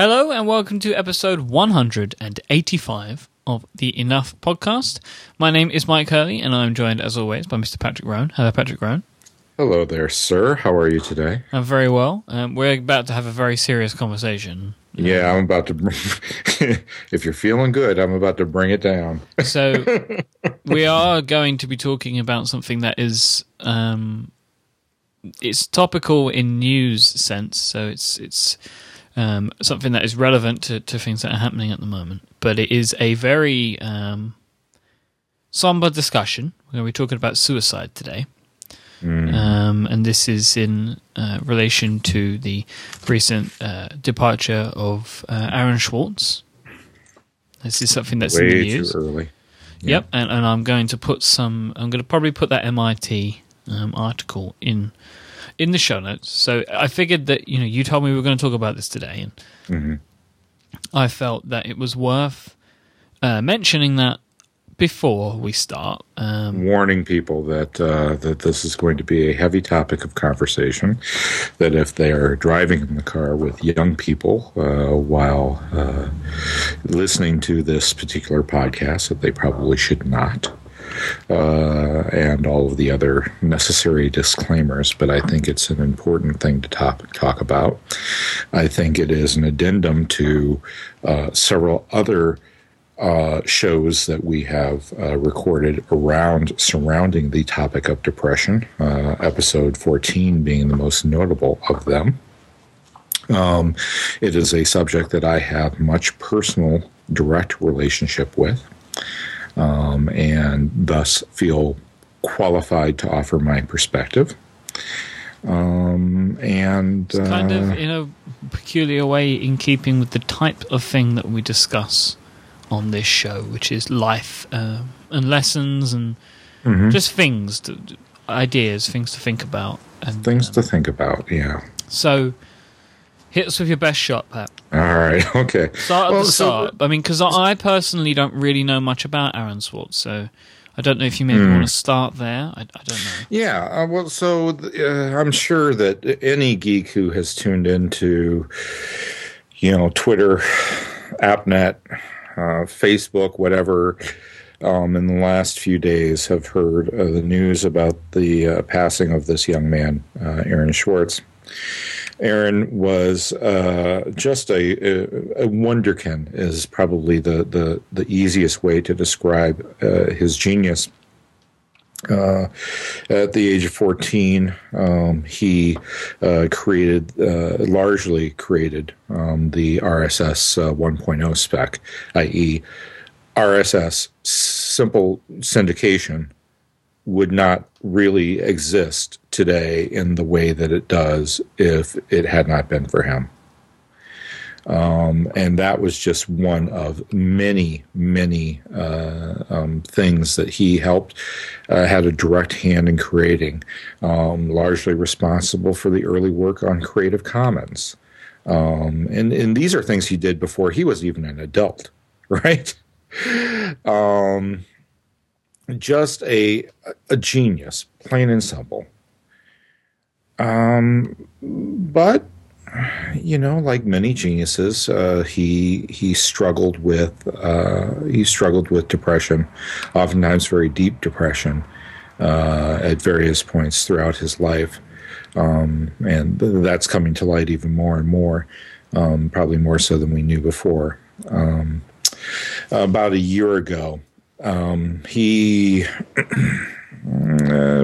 Hello and welcome to episode 185 of the Enough podcast. My name is Mike Rohde and I'm joined as always by Mr. Patrick Rohde. Hello, Patrick Rohde. Hello there, sir. How are you today? I'm very well. We're about to have a very serious conversation. Yeah, I'm about to if you're feeling good, I'm about to bring it down. So we are going to be talking about something that is it's topical in news sense, so it's something that is relevant to things that are happening at the moment. But it is a very somber discussion. We're going to be talking about suicide today. And this is in relation to the recent departure of Aaron Swartz. This is something that's way in the news. Too early. Yeah. Yep, and I'm going to put I'm going to probably put that MIT article in the show notes. So I figured that you told me we were going to talk about this today, and I felt that it was worth mentioning that before we start. Warning people that this is going to be a heavy topic of conversation, that if they are driving in the car with young people while listening to this particular podcast, that they probably should not. And all of the other necessary disclaimers, but I think it's an important thing to talk about. I think it is an addendum to several other shows that we have recorded surrounding the topic of depression, episode 14 being the most notable of them. It is a subject that I have much personal, direct relationship with. And thus feel qualified to offer my perspective. And it's kind of in a peculiar way in keeping with the type of thing that we discuss on this show, which is life and lessons and just ideas, things to think about. And things to think about, yeah. So hit us with your best shot, Pat. All right, okay. Start. I mean, because I personally don't really know much about Aaron Swartz, so I don't know if you maybe want to start there. I don't know. Yeah, I'm sure that any geek who has tuned into, Twitter, AppNet, Facebook, whatever, in the last few days have heard the news about the passing of this young man, Aaron Swartz. Aaron was just a wunderkind is probably the easiest way to describe his genius. At the age of 14, he largely created the RSS 1.0 spec, i.e. RSS simple syndication would not really exist today in the way that it does if it had not been for him. And that was just one of many, many things that he helped, had a direct hand in creating, largely responsible for the early work on Creative Commons. And these are things he did before he was even an adult, right? Just a genius, plain and simple. But like many geniuses, he struggled with depression, oftentimes very deep depression, at various points throughout his life, and that's coming to light even more and more, probably more so than we knew before. About a year ago. He,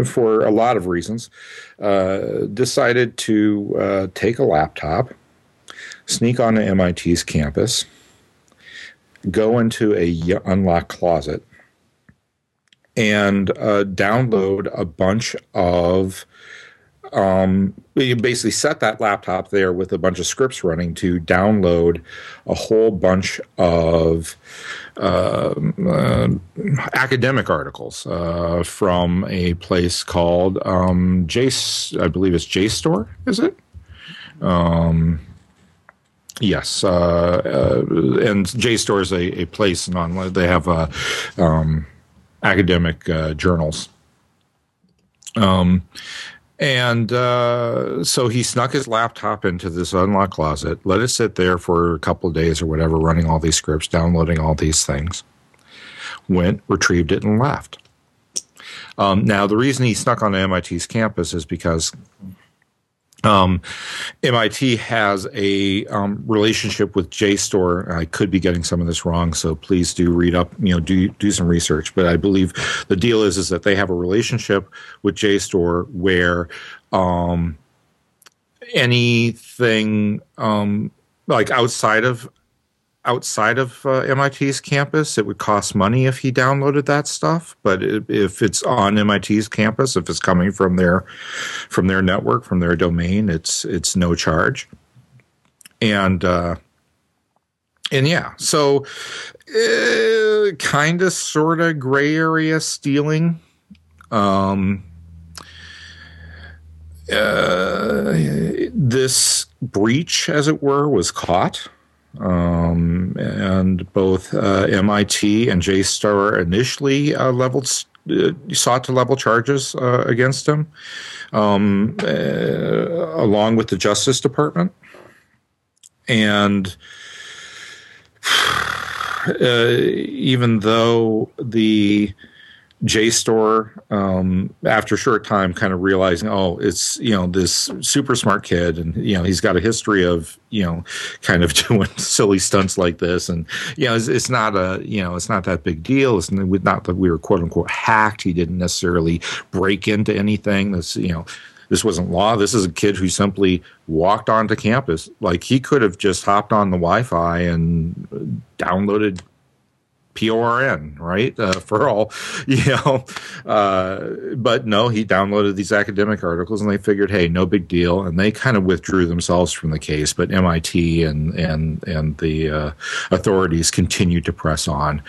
for a lot of reasons, decided to take a laptop, sneak onto MIT's campus, go into a unlocked closet, and download a bunch of you basically set that laptop there with a bunch of scripts running to download a whole bunch of academic articles from a place called I believe it's JSTOR, is it? Yes, and JSTOR is a place, and online they have academic journals. And so he snuck his laptop into this unlock closet, let it sit there for a couple of days or whatever, running all these scripts, downloading all these things, went, retrieved it, and left. Now, the reason he snuck on MIT's campus is because MIT has a relationship with JSTOR. I could be getting some of this wrong, so please do read up, do some research. But I believe the deal is that they have a relationship with JSTOR where anything like outside of MIT's campus, it would cost money if he downloaded that stuff. But if it's on MIT's campus, if it's coming from their network, from their domain, it's no charge. And yeah, so kind of sort of gray area stealing. This breach, as it were, was caught. And both MIT and JSTOR initially sought to level charges against him, along with the Justice Department. And even though the JSTOR, after a short time, kind of realizing, it's, this super smart kid, and, he's got a history of, kind of doing silly stunts like this. And, it's not that big deal. It's not that we were, quote unquote, hacked. He didn't necessarily break into anything. This wasn't law. This is a kid who simply walked onto campus. Like, he could have just hopped on the Wi-Fi and downloaded PORN, right? For all, but no, he downloaded these academic articles, and they figured, hey, no big deal. And they kind of withdrew themselves from the case, but MIT and the authorities continued to press on,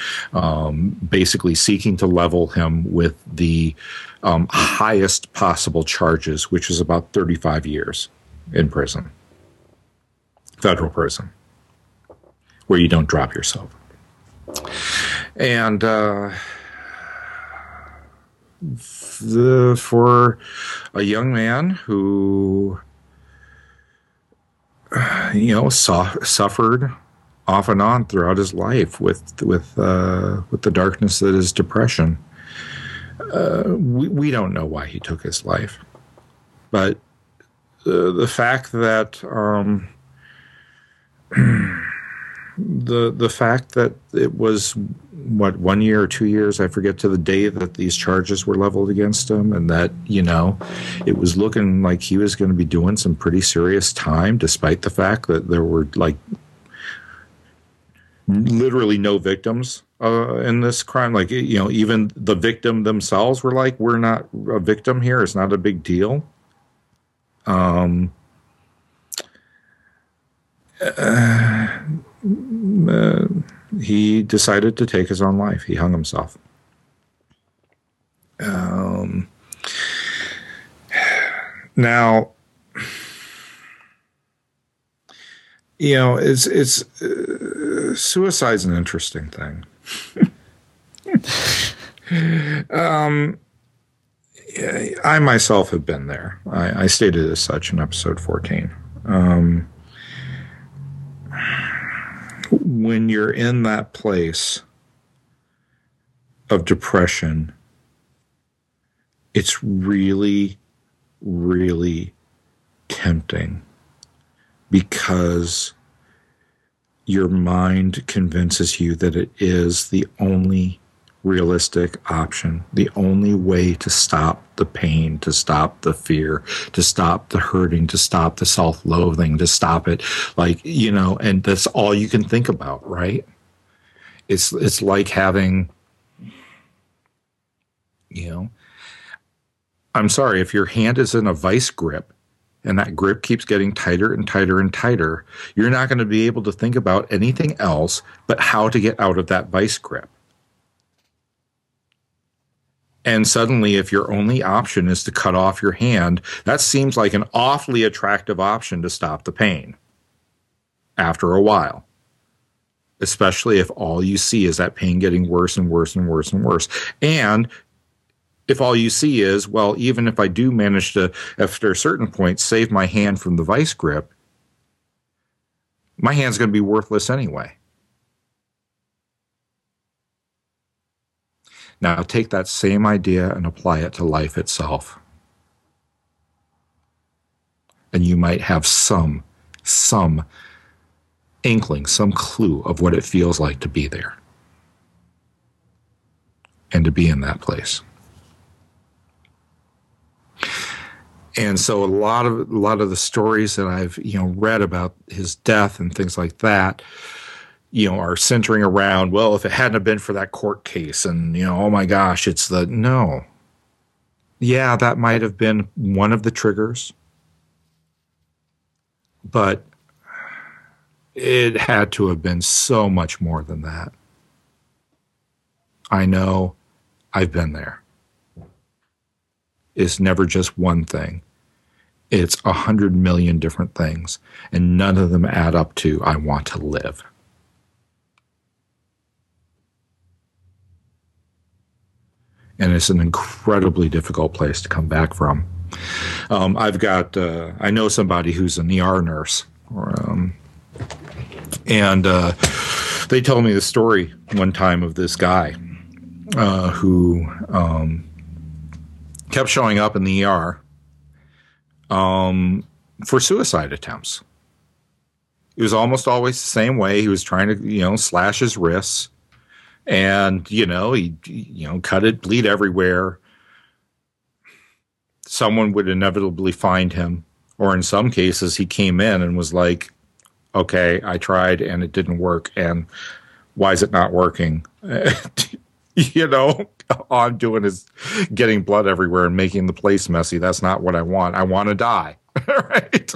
basically seeking to level him with the highest possible charges, which is about 35 years in prison, federal prison, where you don't drop yourself. And for a young man who, suffered off and on throughout his life with the darkness that is depression, we don't know why he took his life, but the fact that. The fact that it was, 1 year or 2 years, I forget to the day that these charges were leveled against him, and that, it was looking like he was going to be doing some pretty serious time, despite the fact that there were, literally no victims in this crime. Even the victim themselves were like, we're not a victim here. It's not a big deal. He decided to take his own life. He hung himself. Now, suicide's an interesting thing. I myself have been there. I stated as such in episode 14. When you're in that place of depression, it's really, really tempting, because your mind convinces you that it is the only realistic option, the only way to stop the pain, to stop the fear, to stop the hurting, to stop the self-loathing, to stop it. And that's all you can think about, right? It's like having, I'm sorry, if your hand is in a vice grip and that grip keeps getting tighter and tighter and tighter, you're not going to be able to think about anything else but how to get out of that vice grip. And suddenly, if your only option is to cut off your hand, that seems like an awfully attractive option to stop the pain after a while, especially if all you see is that pain getting worse and worse and worse and worse. And if all you see is, well, even if I do manage to, after a certain point, save my hand from the vice grip, my hand's going to be worthless anyway. Now take that same idea and apply it to life itself. And you might have some inkling, some clue of what it feels like to be there and to be in that place. And so a lot of the stories that I've read about his death and things like that, are centering around, well, if it hadn't have been for that court case and, oh my gosh, it's the, no. Yeah, that might have been one of the triggers, but it had to have been so much more than that. I know, I've been there. It's never just one thing. It's 100 million different things, and none of them add up to I want to live. And it's an incredibly difficult place to come back from. I've got, I know somebody who's an ER nurse, and they told me the story one time of this guy who kept showing up in the ER for suicide attempts. It was almost always the same way. He was trying to, slash his wrists. And, he, cut it, bleed everywhere. Someone would inevitably find him. Or in some cases, he came in and was like, okay, I tried and it didn't work. And why is it not working? All I'm doing is getting blood everywhere and making the place messy. That's not what I want. I want to die. Right?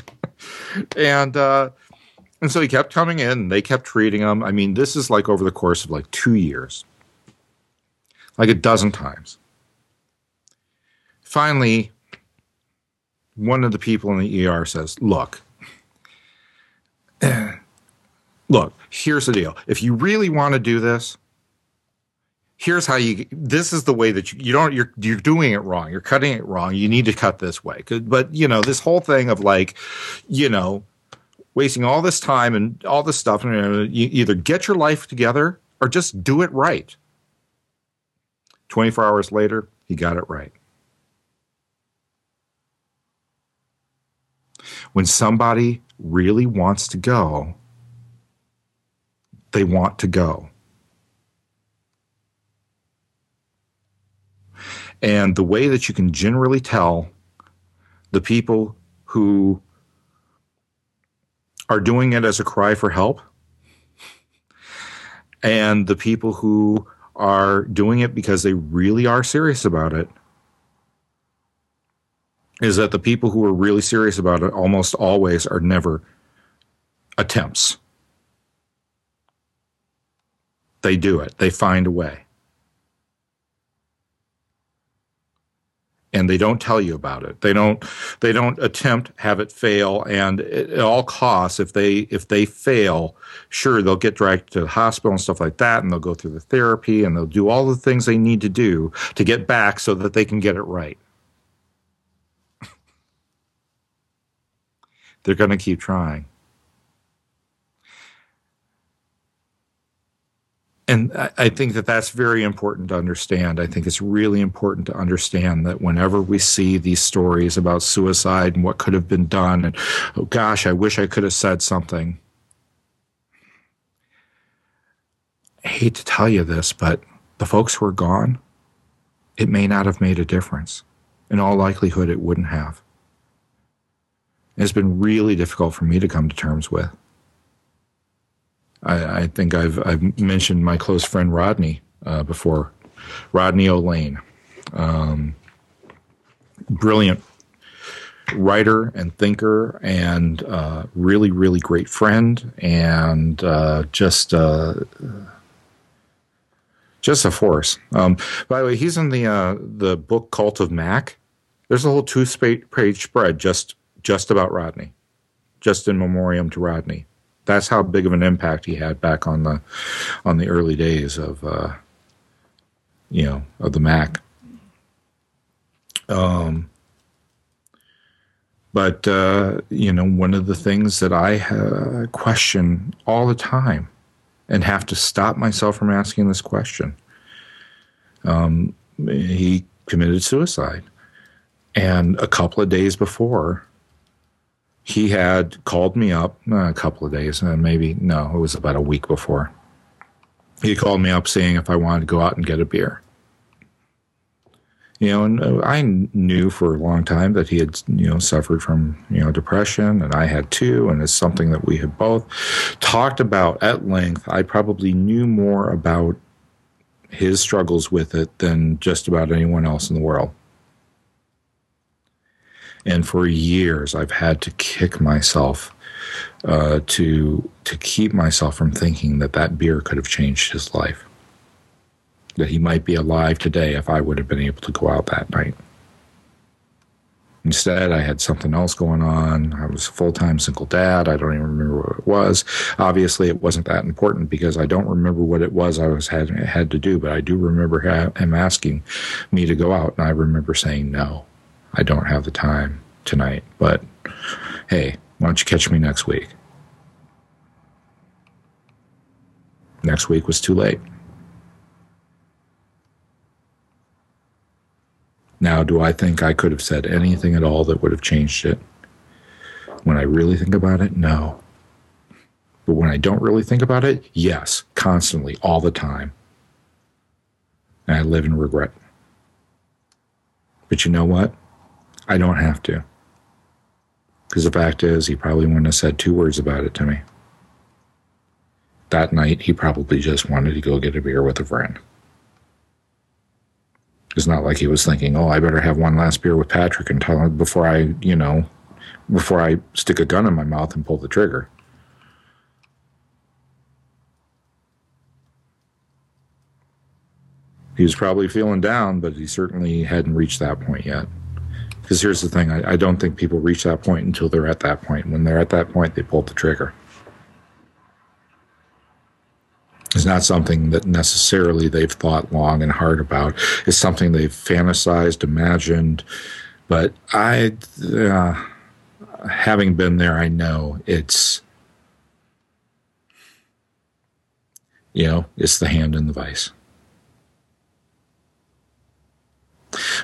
And so he kept coming in, and they kept treating him. I mean, this is like over the course of like 2 years, like a dozen times. Finally, one of the people in the ER says, look, here's the deal. If you really want to do this, here's how you, this is the way that you're doing it wrong. You're cutting it wrong. You need to cut this way. But, this whole thing of like, wasting all this time and all this stuff, and you either get your life together or just do it right. 24 hours later, he got it right. When somebody really wants to go, they want to go. And the way that you can generally tell the people who are doing it as a cry for help, and the people who are doing it because they really are serious about it, is that the people who are really serious about it almost always are never attempts. They do it. They find a way. And they don't tell you about it. They don't attempt, have it fail, and at all costs, if they fail, sure, they'll get dragged to the hospital and stuff like that, and they'll go through the therapy, and they'll do all the things they need to do to get back so that they can get it right. They're going to keep trying. And I think that that's very important to understand. I think it's really important to understand that whenever we see these stories about suicide and what could have been done, and, oh gosh, I wish I could have said something. I hate to tell you this, but the folks who are gone, it may not have made a difference. In all likelihood, it wouldn't have. It's been really difficult for me to come to terms with. I think I've mentioned my close friend Rodney before, Rodney O'Lane, brilliant writer and thinker, and really, really great friend, and just a force. By the way, he's in the book Cult of Mac. There's a whole 2-page spread just about Rodney, just in memoriam to Rodney. That's how big of an impact he had back on the early days of the Mac. But one of the things that I question all the time and have to stop myself from asking this question, he committed suicide. And a couple of days before, he had called me up, it was about a week before. He called me up saying if I wanted to go out and get a beer. And I knew for a long time that he had, suffered from, depression, and I had too, and it's something that we had both talked about at length. I probably knew more about his struggles with it than just about anyone else in the world. And for years, I've had to kick myself to keep myself from thinking that beer could have changed his life. That he might be alive today if I would have been able to go out that night. Instead, I had something else going on. I was a full-time single dad. I don't even remember what it was. Obviously, it wasn't that important because I don't remember what it was I had to do, but I do remember him asking me to go out, and I remember saying, no, I don't have the time tonight, but hey, why don't you catch me next week? Next week was too late. Now, do I think I could have said anything at all that would have changed it? When I really think about it, no. But when I don't really think about it, yes, constantly, all the time. And I live in regret. But you know what? I don't have to. Because the fact is, he probably wouldn't have said two words about it to me. That night, he probably just wanted to go get a beer with a friend. It's not like he was thinking, I better have one last beer with Patrick and tell him before I stick a gun in my mouth and pull the trigger. He was probably feeling down, but he certainly hadn't reached that point yet. Because here's the thing, I don't think people reach that point until they're at that point. When they're at that point, they pull the trigger. It's not something that necessarily they've thought long and hard about. It's something they've fantasized, imagined. But having been there, I know it's the hand in the vice.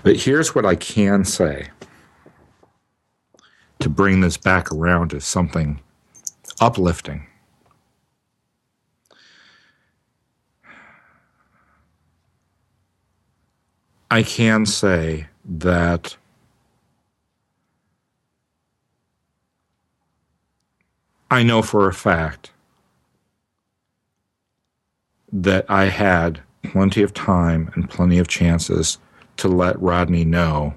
But here's what I can say to bring this back around to something uplifting. I can say that I know for a fact that I had plenty of time and plenty of chances to let Rodney know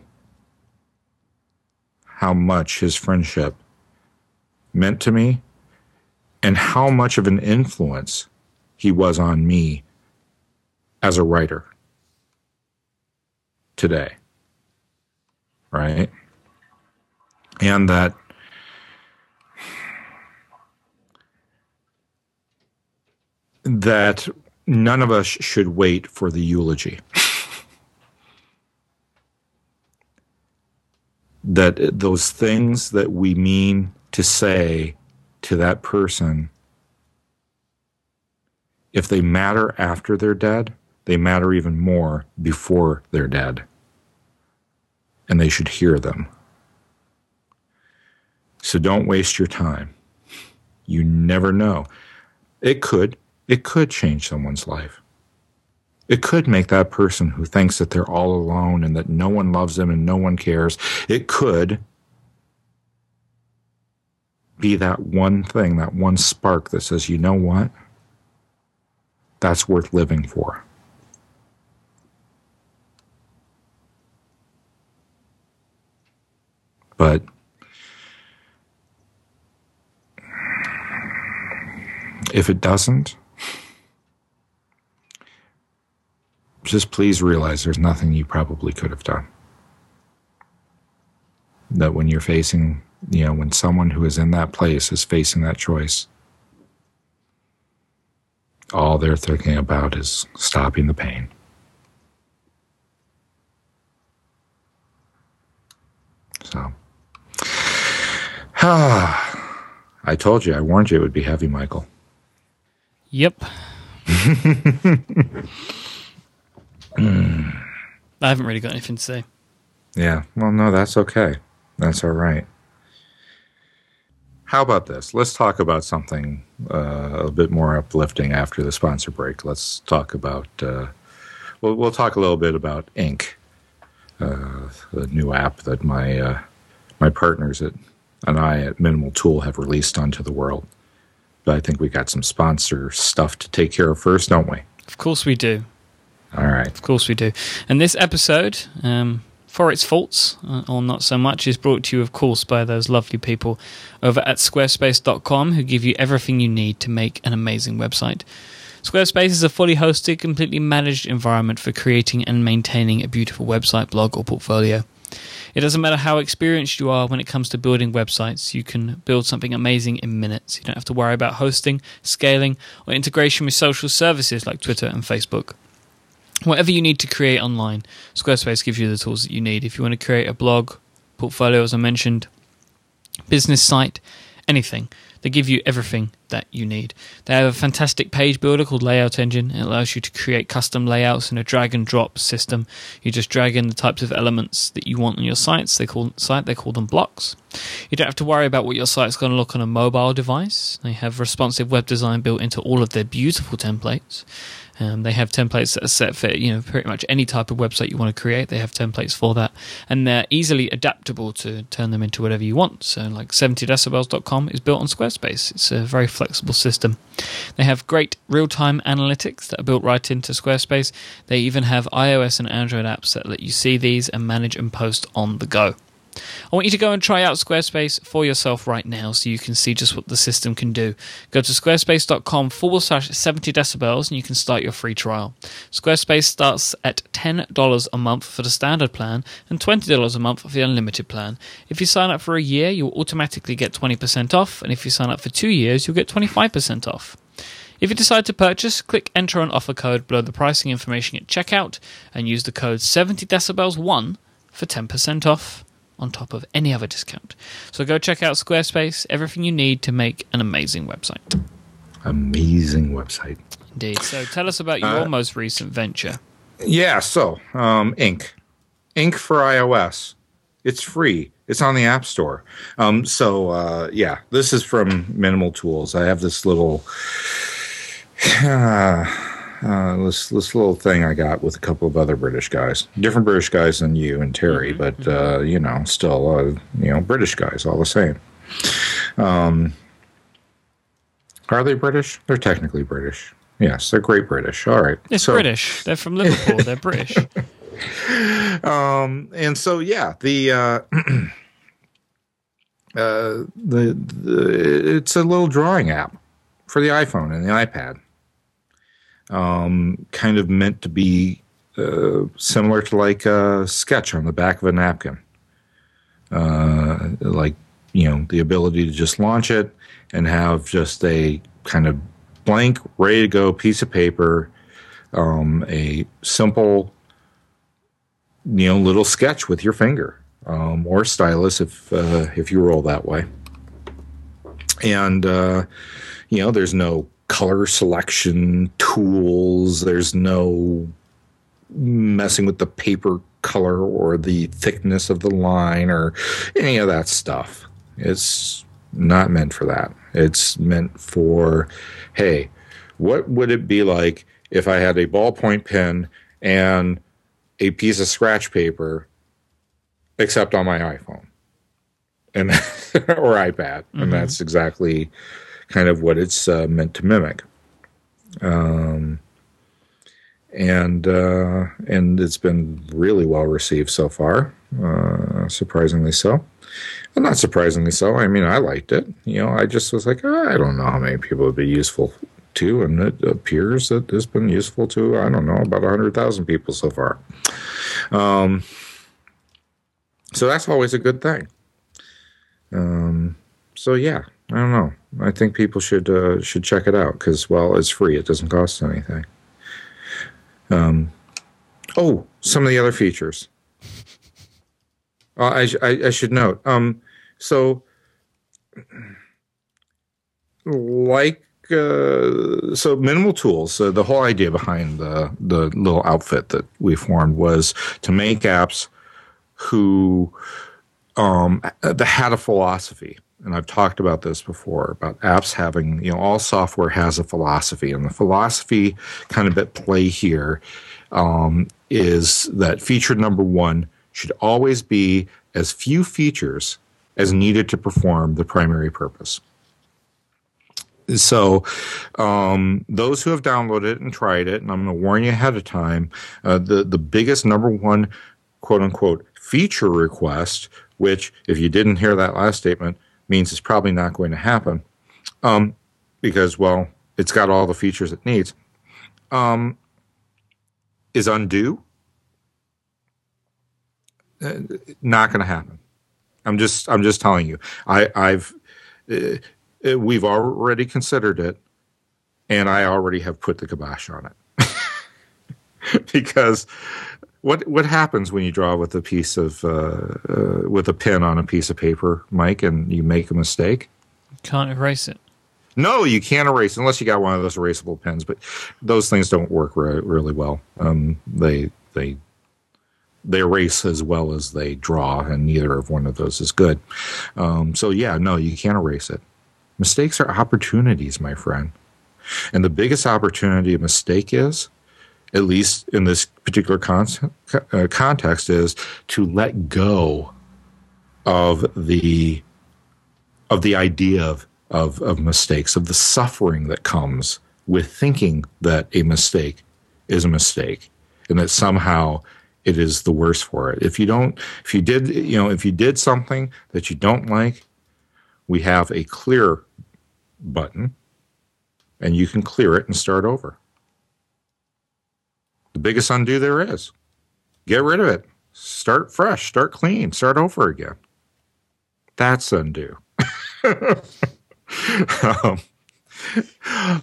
how much his friendship meant to me and how much of an influence he was on me as a writer. Today, right? And that none of us should wait for the eulogy. That those things that we mean to say to that person, if they matter after they're dead, they matter even more before they're dead. And they should hear them. So don't waste your time. You never know. It could change someone's life. It could make that person who thinks that they're all alone and that no one loves them and no one cares. It could be that one thing, that one spark that says, you know what? That's worth living for. But if it doesn't, just please realize there's nothing you probably could have done. That when you're facing, when someone who is in that place is facing that choice, all they're thinking about is stopping the pain. So, I told you, I warned you it would be heavy, Michael. Yep. I haven't really got anything to say. Yeah. Well, no, that's okay. That's all right. How about this? Let's talk about something a bit more uplifting after the sponsor break. Let's talk about we'll talk a little bit about Ink, the new app that my my partners and I at Minimal Tool have released onto the world. But I think we got some sponsor stuff to take care of first, don't we? Of course we do. All right. Of course we do. And this episode, for its faults, or not so much, is brought to you, of course, by those lovely people over at squarespace.com who give you everything you need to make an amazing website. Squarespace is a fully hosted, completely managed environment for creating and maintaining a beautiful website, blog, or portfolio. It doesn't matter how experienced you are when it comes to building websites. You can build something amazing in minutes. You don't have to worry about hosting, scaling, or integration with social services like Twitter and Facebook. Whatever you need to create online, Squarespace gives you the tools that you need. If you want to create a blog, portfolio, as I mentioned, business site, anything, they give you everything that you need. They have a fantastic page builder called Layout Engine. It allows you to create custom layouts in a drag and drop system. You just drag in the types of elements that you want on your sites. They call them blocks. You don't have to worry about what your site's going to look on a mobile device. They have responsive web design built into all of their beautiful templates. They have templates that are set for pretty much any type of website you want to create. They have templates for that, and they're easily adaptable to turn them into whatever you want. So like 70decibels.com is built on Squarespace. It's a very flexible system. They have great real-time analytics that are built right into Squarespace. They even have iOS and Android apps that let you see these and manage and post on the go. I want you to go and try out Squarespace for yourself right now so you can see just what the system can do. Go to squarespace.com/70decibels and you can start your free trial. Squarespace starts at $10 a month for the standard plan and $20 a month for the unlimited plan. If you sign up for a year, you'll automatically get 20% off, and if you sign up for 2 years, you'll get 25% off. If you decide to purchase, click enter an offer code below the pricing information at checkout and use the code 70decibels1 for 10% off, on top of any other discount. So go check out Squarespace, everything you need to make an amazing website. Amazing website. Indeed. So tell us about your most recent venture. Yeah, so Ink. Ink for iOS. It's free. It's on the App Store. This is from Minimal Tools. I have this little... this little thing I got with a couple of other British guys, different British guys than you and Terry, but still British guys all the same. Are they British? They're technically British. Yes, they're great British. All right, it's so, British. They're from Liverpool. They're British. It's a little drawing app for the iPhone and the iPad. Kind of meant to be similar to like a sketch on the back of a napkin. The ability to just launch it and have just a kind of blank, ready-to-go piece of paper, a simple, little sketch with your finger or stylus if you roll that way. And, there's no color selection tools. There's no messing with the paper color or the thickness of the line or any of that stuff. It's not meant for that. It's meant for, hey, what would it be like if I had a ballpoint pen and a piece of scratch paper, except on my iPhone and or iPad? Mm-hmm. And that's exactly kind of what it's meant to mimic. And it's been really well received so far, surprisingly so. Well, not surprisingly so. I mean, I liked it. I just was like, I don't know how many people would be useful to, and it appears that it's been useful to, I don't know, about 100,000 people so far. So that's always a good thing. I don't know. I think people should check it out because, it's free. It doesn't cost anything. Some of the other features. I should note. So, like, so Minimal Tools, the whole idea behind the little outfit that we formed was to make apps who that had a philosophy. And I've talked about this before, about apps having, you know, all software has a philosophy. And the philosophy kind of at play here is that feature number one should always be as few features as needed to perform the primary purpose. So those who have downloaded it and tried it, and I'm going to warn you ahead of time, the biggest number one, quote-unquote, feature request, which if you didn't hear that last statement, means it's probably not going to happen because, well, it's got all the features it needs, is undo. Not going to happen. I'm just telling you. We've already considered it, and I already have put the kibosh on it because what happens when you draw with a piece of with a pen on a piece of paper, Mike, and you make a mistake? You can't erase it. No, you can't erase it unless you got one of those erasable pens. But those things don't work really well. They erase as well as they draw, and neither of one of those is good. So, yeah, no, you can't erase it. Mistakes are opportunities, my friend. And the biggest opportunity a mistake is, at least in this particular context, is to let go of the idea of mistakes, of the suffering that comes with thinking that a mistake is a mistake, and that somehow it is the worse for it. If you did something that you don't like, we have a clear button, and you can clear it and start over. The biggest undo there is. Get rid of it. Start fresh. Start clean. Start over again. That's undo.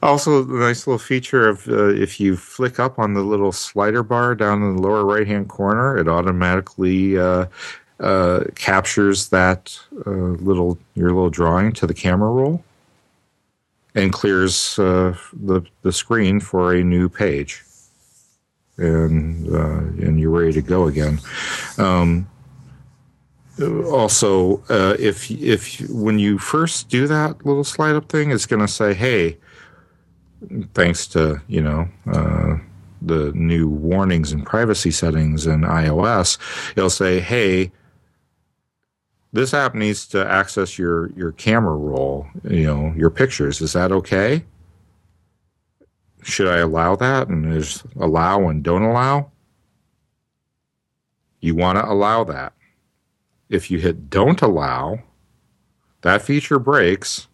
Also, the nice little feature of if you flick up on the little slider bar down in the lower right-hand corner, it automatically captures that your little drawing to the camera roll and clears the screen for a new page, and you're ready to go again. Also, if when you first do that little slide up thing, it's going to say, "Hey, thanks to the new warnings and privacy settings in iOS, it'll say, hey, this app needs to access your camera roll, your pictures. Is that okay? Should I allow that?" And there's allow and don't allow. You want to allow that. If you hit don't allow, that feature breaks,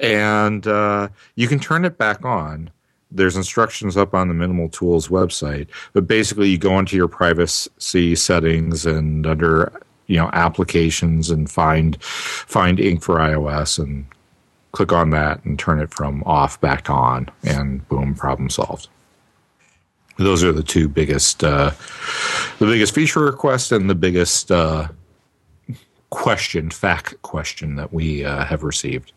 and you can turn it back on. There's instructions up on the Minimal Tools website, but basically you go into your privacy settings and under applications and find Ink for iOS and click on that and turn it from off back to on, and boom, problem solved. Those are the two biggest, the biggest feature request and the biggest fact question that we have received.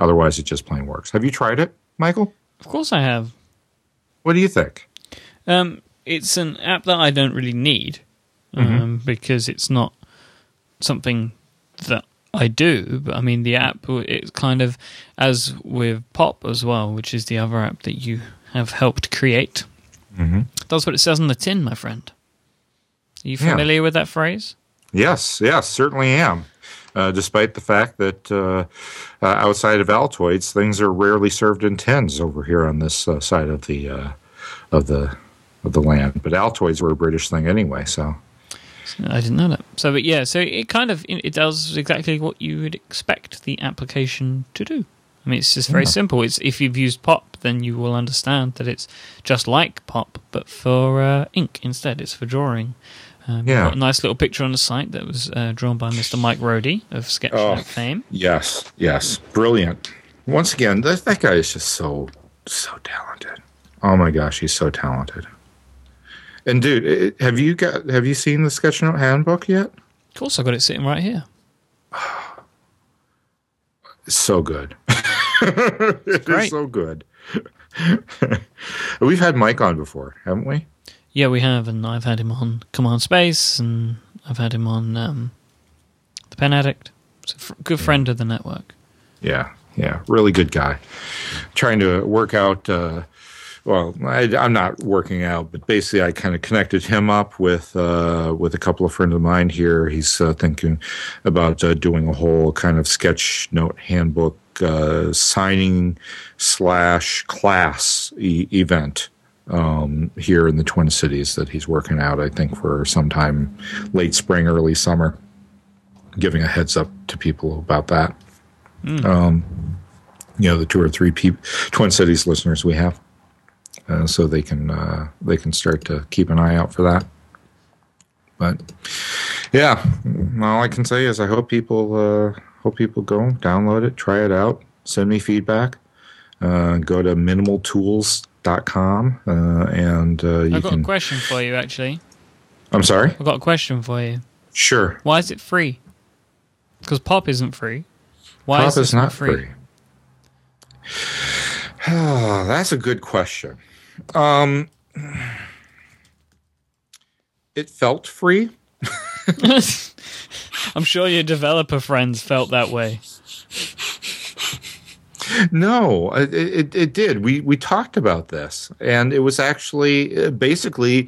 Otherwise, it just plain works. Have you tried it, Michael? Of course I have. What do you think? It's an app that I don't really need because it's not something that I do. But I mean, the app, it's kind of as with Pop as well, which is the other app that you have helped create. Mm-hmm. That's what it says on the tin, my friend. Are you familiar with that phrase? Yes, certainly am. Despite the fact that outside of Altoids, things are rarely served in tins over here on this side of the land. But Altoids were a British thing anyway, so I didn't know that. So, but yeah, so it kind of it does exactly what you would expect the application to do. I mean, it's just very simple. It's if you've used Pop, then you will understand that it's just like Pop, but for ink instead. It's for drawing. Got a nice little picture on the site that was drawn by Mr. Mike Rohde of Sketchnote fame. Yes, brilliant. Once again, that guy is just so talented. Oh my gosh, he's so talented. And dude, have you seen the Sketchnote Handbook yet? Of course, I got it sitting right here. It's so good. It's so good. We've had Myke on before, haven't we? Yeah, we have, and I've had him on Command Space, and I've had him on The Pen Addict. He's a good friend of the network. Yeah, yeah, really good guy. Trying to work out, well, I'm not working out, but basically I kind of connected him up with a couple of friends of mine here. He's thinking about doing a whole kind of Sketchnote Handbook signing/class event here in the Twin Cities that he's working out, I think, for sometime late spring, early summer, giving a heads up to people about that. You know, the 2 or 3 Twin Cities listeners we have, so they can start to keep an eye out for that. But yeah, all I can say is I hope people go download it, try it out, send me feedback. Go to minimaltools.com and you I've got a question for you, actually. I'm sorry? I've got a question for you. Sure. Why is it free? Because Pop isn't free. Why Pop is not free? Oh, that's a good question. It felt free. I'm sure your developer friends felt that way. No, it did. We talked about this, and it was actually basically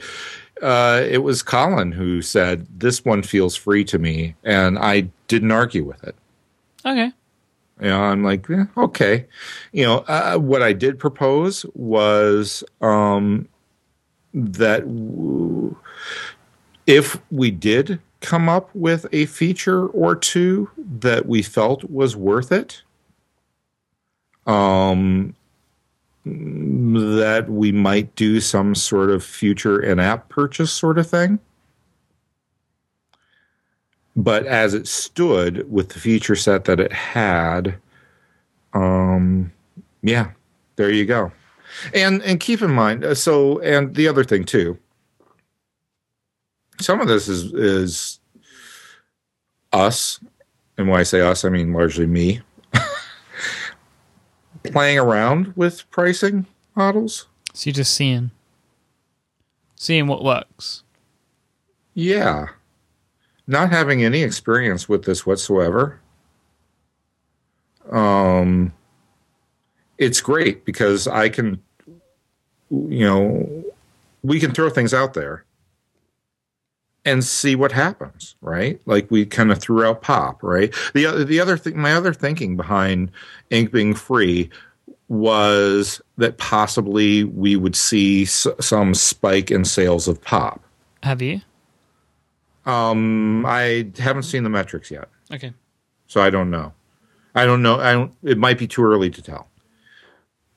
it was Colin who said, this one feels free to me, and I didn't argue with it. Okay. You know, I'm like, yeah, okay. You know, what I did propose was that if we did come up with a feature or two that we felt was worth it, that we might do some sort of future in-app purchase sort of thing. But as it stood with the feature set that it had, yeah, there you go. And keep in mind, so, and the other thing too, some of this is us, and when I say us, I mean largely me, playing around with pricing models. So you're just seeing what works. Yeah. Not having any experience with this whatsoever. It's great because I can, you know, we can throw things out there and see what happens, right? Like we kind of threw out Pop, right? The other thing, my other thinking behind Ink being free was that possibly we would see some spike in sales of Pop. Have you? I haven't seen the metrics yet. Okay. So I don't know. It might be too early to tell.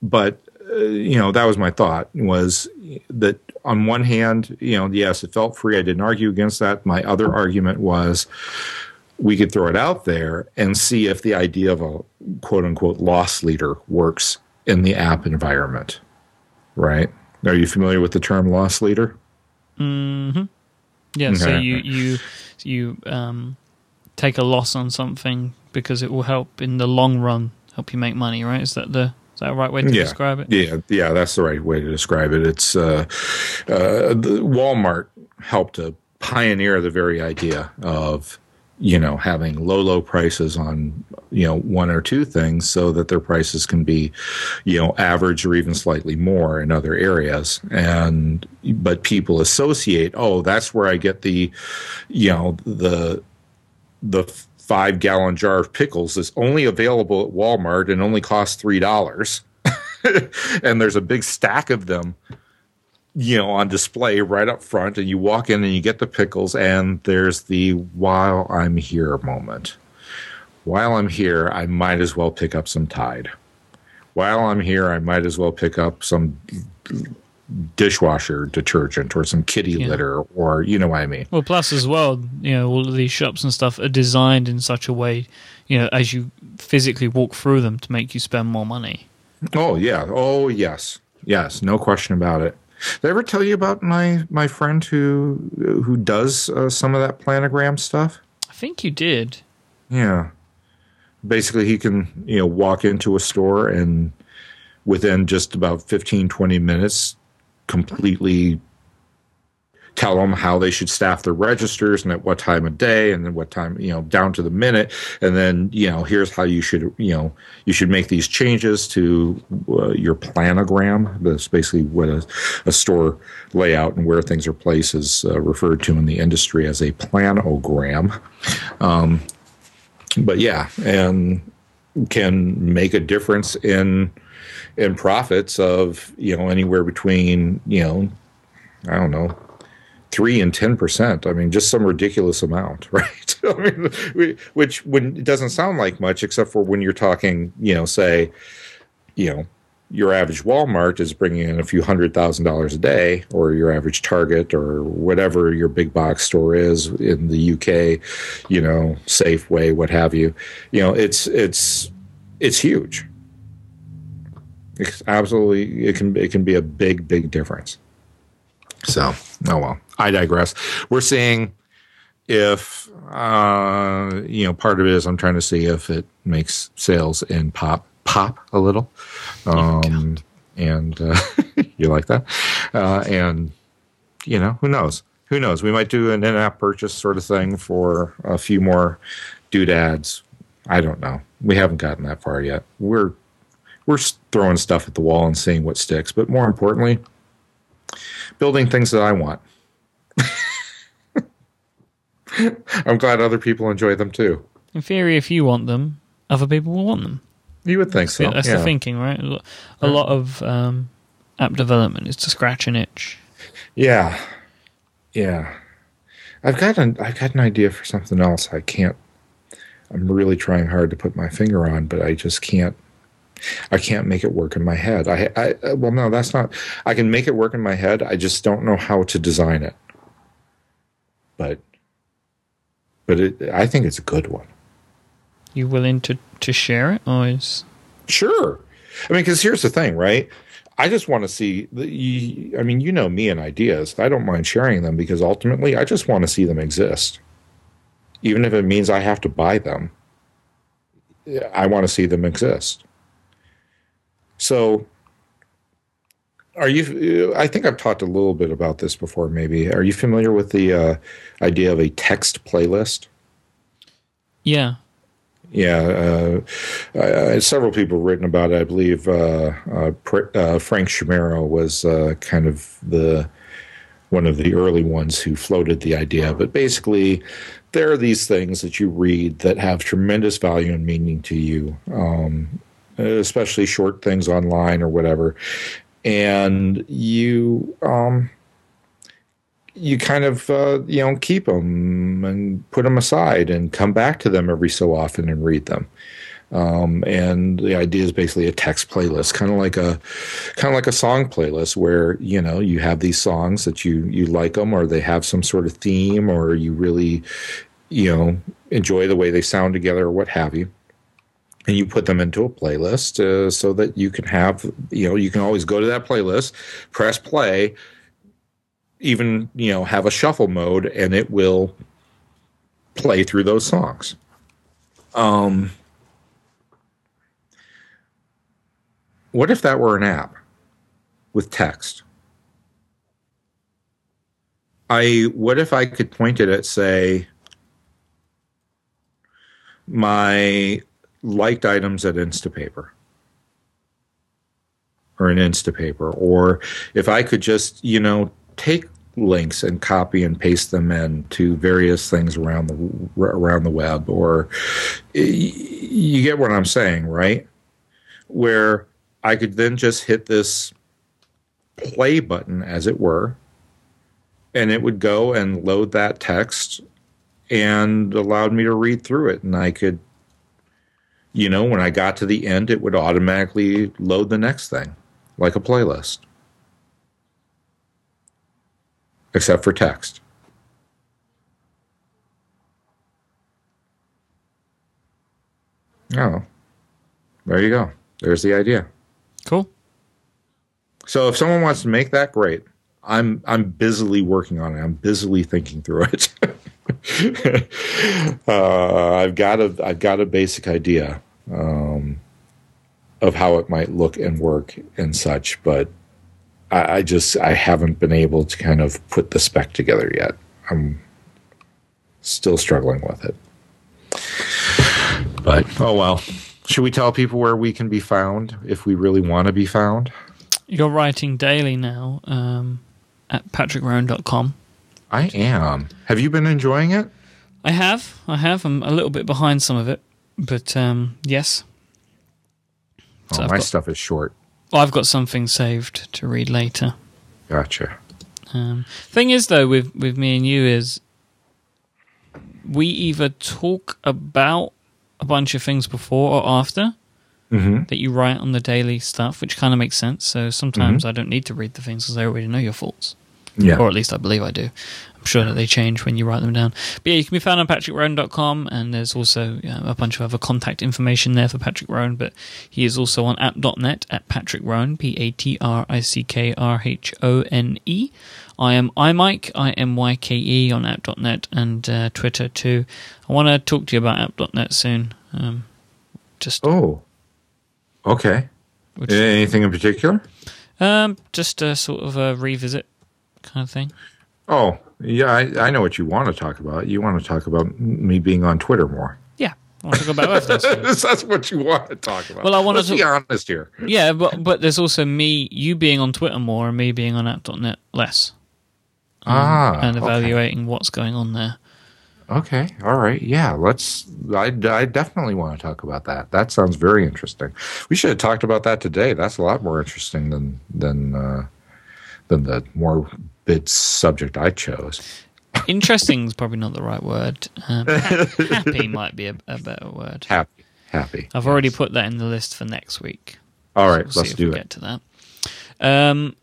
But you know, that was my thought, was that on one hand, you know, yes, it felt free. I didn't argue against that. My other argument was we could throw it out there and see if the idea of a quote-unquote loss leader works in the app environment, right? Are you familiar with the term loss leader? Mm-hmm. Yeah, okay. So you take a loss on something because it will help in the long run, help you make money, right? Is that the... Is that the right way to describe it? Yeah, that's the right way to describe it. It's Walmart helped to pioneer the very idea of, you know, having low prices on, you know, 1 or 2 things so that their prices can be, you know, average or even slightly more in other areas. And but people associate, oh, that's where I get the, you know, the 5-gallon jar of pickles is only available at Walmart and only costs $3. And there's a big stack of them, you know, on display right up front. And you walk in and you get the pickles, and there's the while I'm here moment. While I'm here, I might as well pick up some Tide. While I'm here, I might as well pick up some dishwasher detergent or some kitty litter, or you know what I mean. Well, plus as well, you know, all of these shops and stuff are designed in such a way, you know, as you physically walk through them to make you spend more money. Oh yeah. Oh yes. Yes. No question about it. Did I ever tell you about my friend who does some of that planogram stuff? I think you did. Yeah. Basically, he can walk into a store and within just about 15, 20 minutes completely tell them how they should staff their registers and at what time of day and then what time, down to the minute. And then, here's how you should, you should make these changes to your planogram. That's basically what a store layout and where things are placed is referred to in the industry as a planogram. But yeah, and can make a difference in profits of, anywhere between, I don't know, 3% and 10%. I mean, just some ridiculous amount, right? I mean, which when it doesn't sound like much, except for when you're talking, say, your average Walmart is bringing in a few $100,000 a day, or your average Target, or whatever your big box store is in the UK, Safeway, what have you. It's huge. It's absolutely, it can be a big, big difference. So, oh well, I digress. We're seeing if, part of it is I'm trying to see if it makes sales in pop a little. You like that? Who knows? Who knows? We might do an in-app purchase sort of thing for a few more doodads. I don't know. We haven't gotten that far yet. We're throwing stuff at the wall and seeing what sticks. But more importantly, building things that I want. I'm glad other people enjoy them too. In theory, if you want them, other people will want them. You would think so. That's the thinking, right? A lot of app development is to scratch an itch. Yeah, yeah. I've got an idea for something else. I can't. I'm really trying hard to put my finger on, but I just can't. I can't make it work in my head. Well, no, that's not. I can make it work in my head. I just don't know how to design it. But I think it's a good one. You willing to share it, or is? Sure. I mean, because here's the thing, right? I just want to see. I mean, me and ideas. I don't mind sharing them because ultimately, I just want to see them exist, even if it means I have to buy them. I want to see them exist. So, are you? I think I've talked a little bit about this before. Maybe are you familiar with the idea of a text playlist? Yeah, yeah. Several people have written about it. I believe Frank Chimero was kind of one of the early ones who floated the idea. But basically, there are these things that you read that have tremendous value and meaning to you. Especially short things online or whatever. And you kind of, keep them and put them aside and come back to them every so often and read them. And the idea is basically a text playlist, kind of like a song playlist where, you have these songs that you like them or they have some sort of theme or you really, enjoy the way they sound together or what have you. And you put them into a playlist so that you can have, you can always go to that playlist, press play, even, have a shuffle mode, and it will play through those songs. What if that were an app with text? What if I could point it at, say, my liked items at Instapaper or an Instapaper, or if I could just, take links and copy and paste them in to various things around the web, or you get what I'm saying, right? Where I could then just hit this play button, as it were, and it would go and load that text and allowed me to read through it. And I could, when I got to the end, it would automatically load the next thing, like a playlist, except for text. Oh, there you go. There's the idea. Cool. So if someone wants to make that, great. I'm busily working on it. I'm busily thinking through it. I've got a basic idea of how it might look and work and such, but I haven't been able to kind of put the spec together yet. I'm still struggling with it. But oh well. Should we tell people where we can be found if we really want to be found? You're writing daily now at patrickrohde.com. I am. Have you been enjoying it? I have. I'm a little bit behind some of it, but yes. So my stuff is short. Well, I've got something saved to read later. Gotcha. Thing is, though, with me and you is we either talk about a bunch of things before or after that you write on the daily stuff, which kind of makes sense. So sometimes I don't need to read the things because I already know your thoughts. Yeah. Or at least I believe I do. I'm sure that they change when you write them down. But yeah, you can be found on patrickrohde.com, and there's also a bunch of other contact information there for Patrick Rohde, but he is also on app.net at Patrick Rohde, Patrickrohne. I am iMyke, I-M-Y-K-E on app.net, and Twitter too. I want to talk to you about app.net soon. Oh, okay. Anything in particular? Just a sort of a revisit kind of thing. Oh, yeah, I know what you want to talk about. You want to talk about me being on Twitter more. Yeah, I want to talk about that. That's what you want to talk about. Well, Let's be honest here. Yeah, but there's also you being on Twitter more and me being on app.net less. And evaluating what's going on there. Okay, all right, yeah, I definitely want to talk about that. That sounds very interesting. We should have talked about that today. That's a lot more interesting than the more bit subject I chose. Interesting is probably not the right word. Happy might be a better word. Happy. I've already put that in the list for next week. All right, so let's do it. Get to that.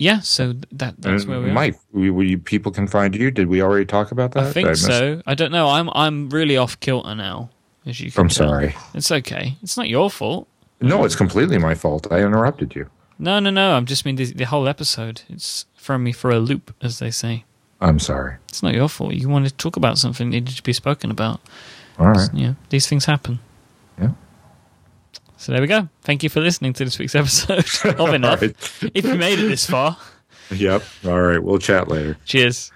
Yeah, so that's where we are. Mike, people can find you. Did we already talk about that? I think so. I don't know. I'm really off kilter now, as you can tell. I'm sorry. It's okay. It's not your fault. No, it's completely my fault. I interrupted you. No. I'm just mean the whole episode. It's thrown me for a loop, as they say. I'm sorry. It's not your fault. You wanted to talk about something that needed to be spoken about. All right. Yeah, these things happen. Yeah. So there we go. Thank you for listening to this week's episode of Enough. Right. If you made it this far. Yep. All right. We'll chat later. Cheers.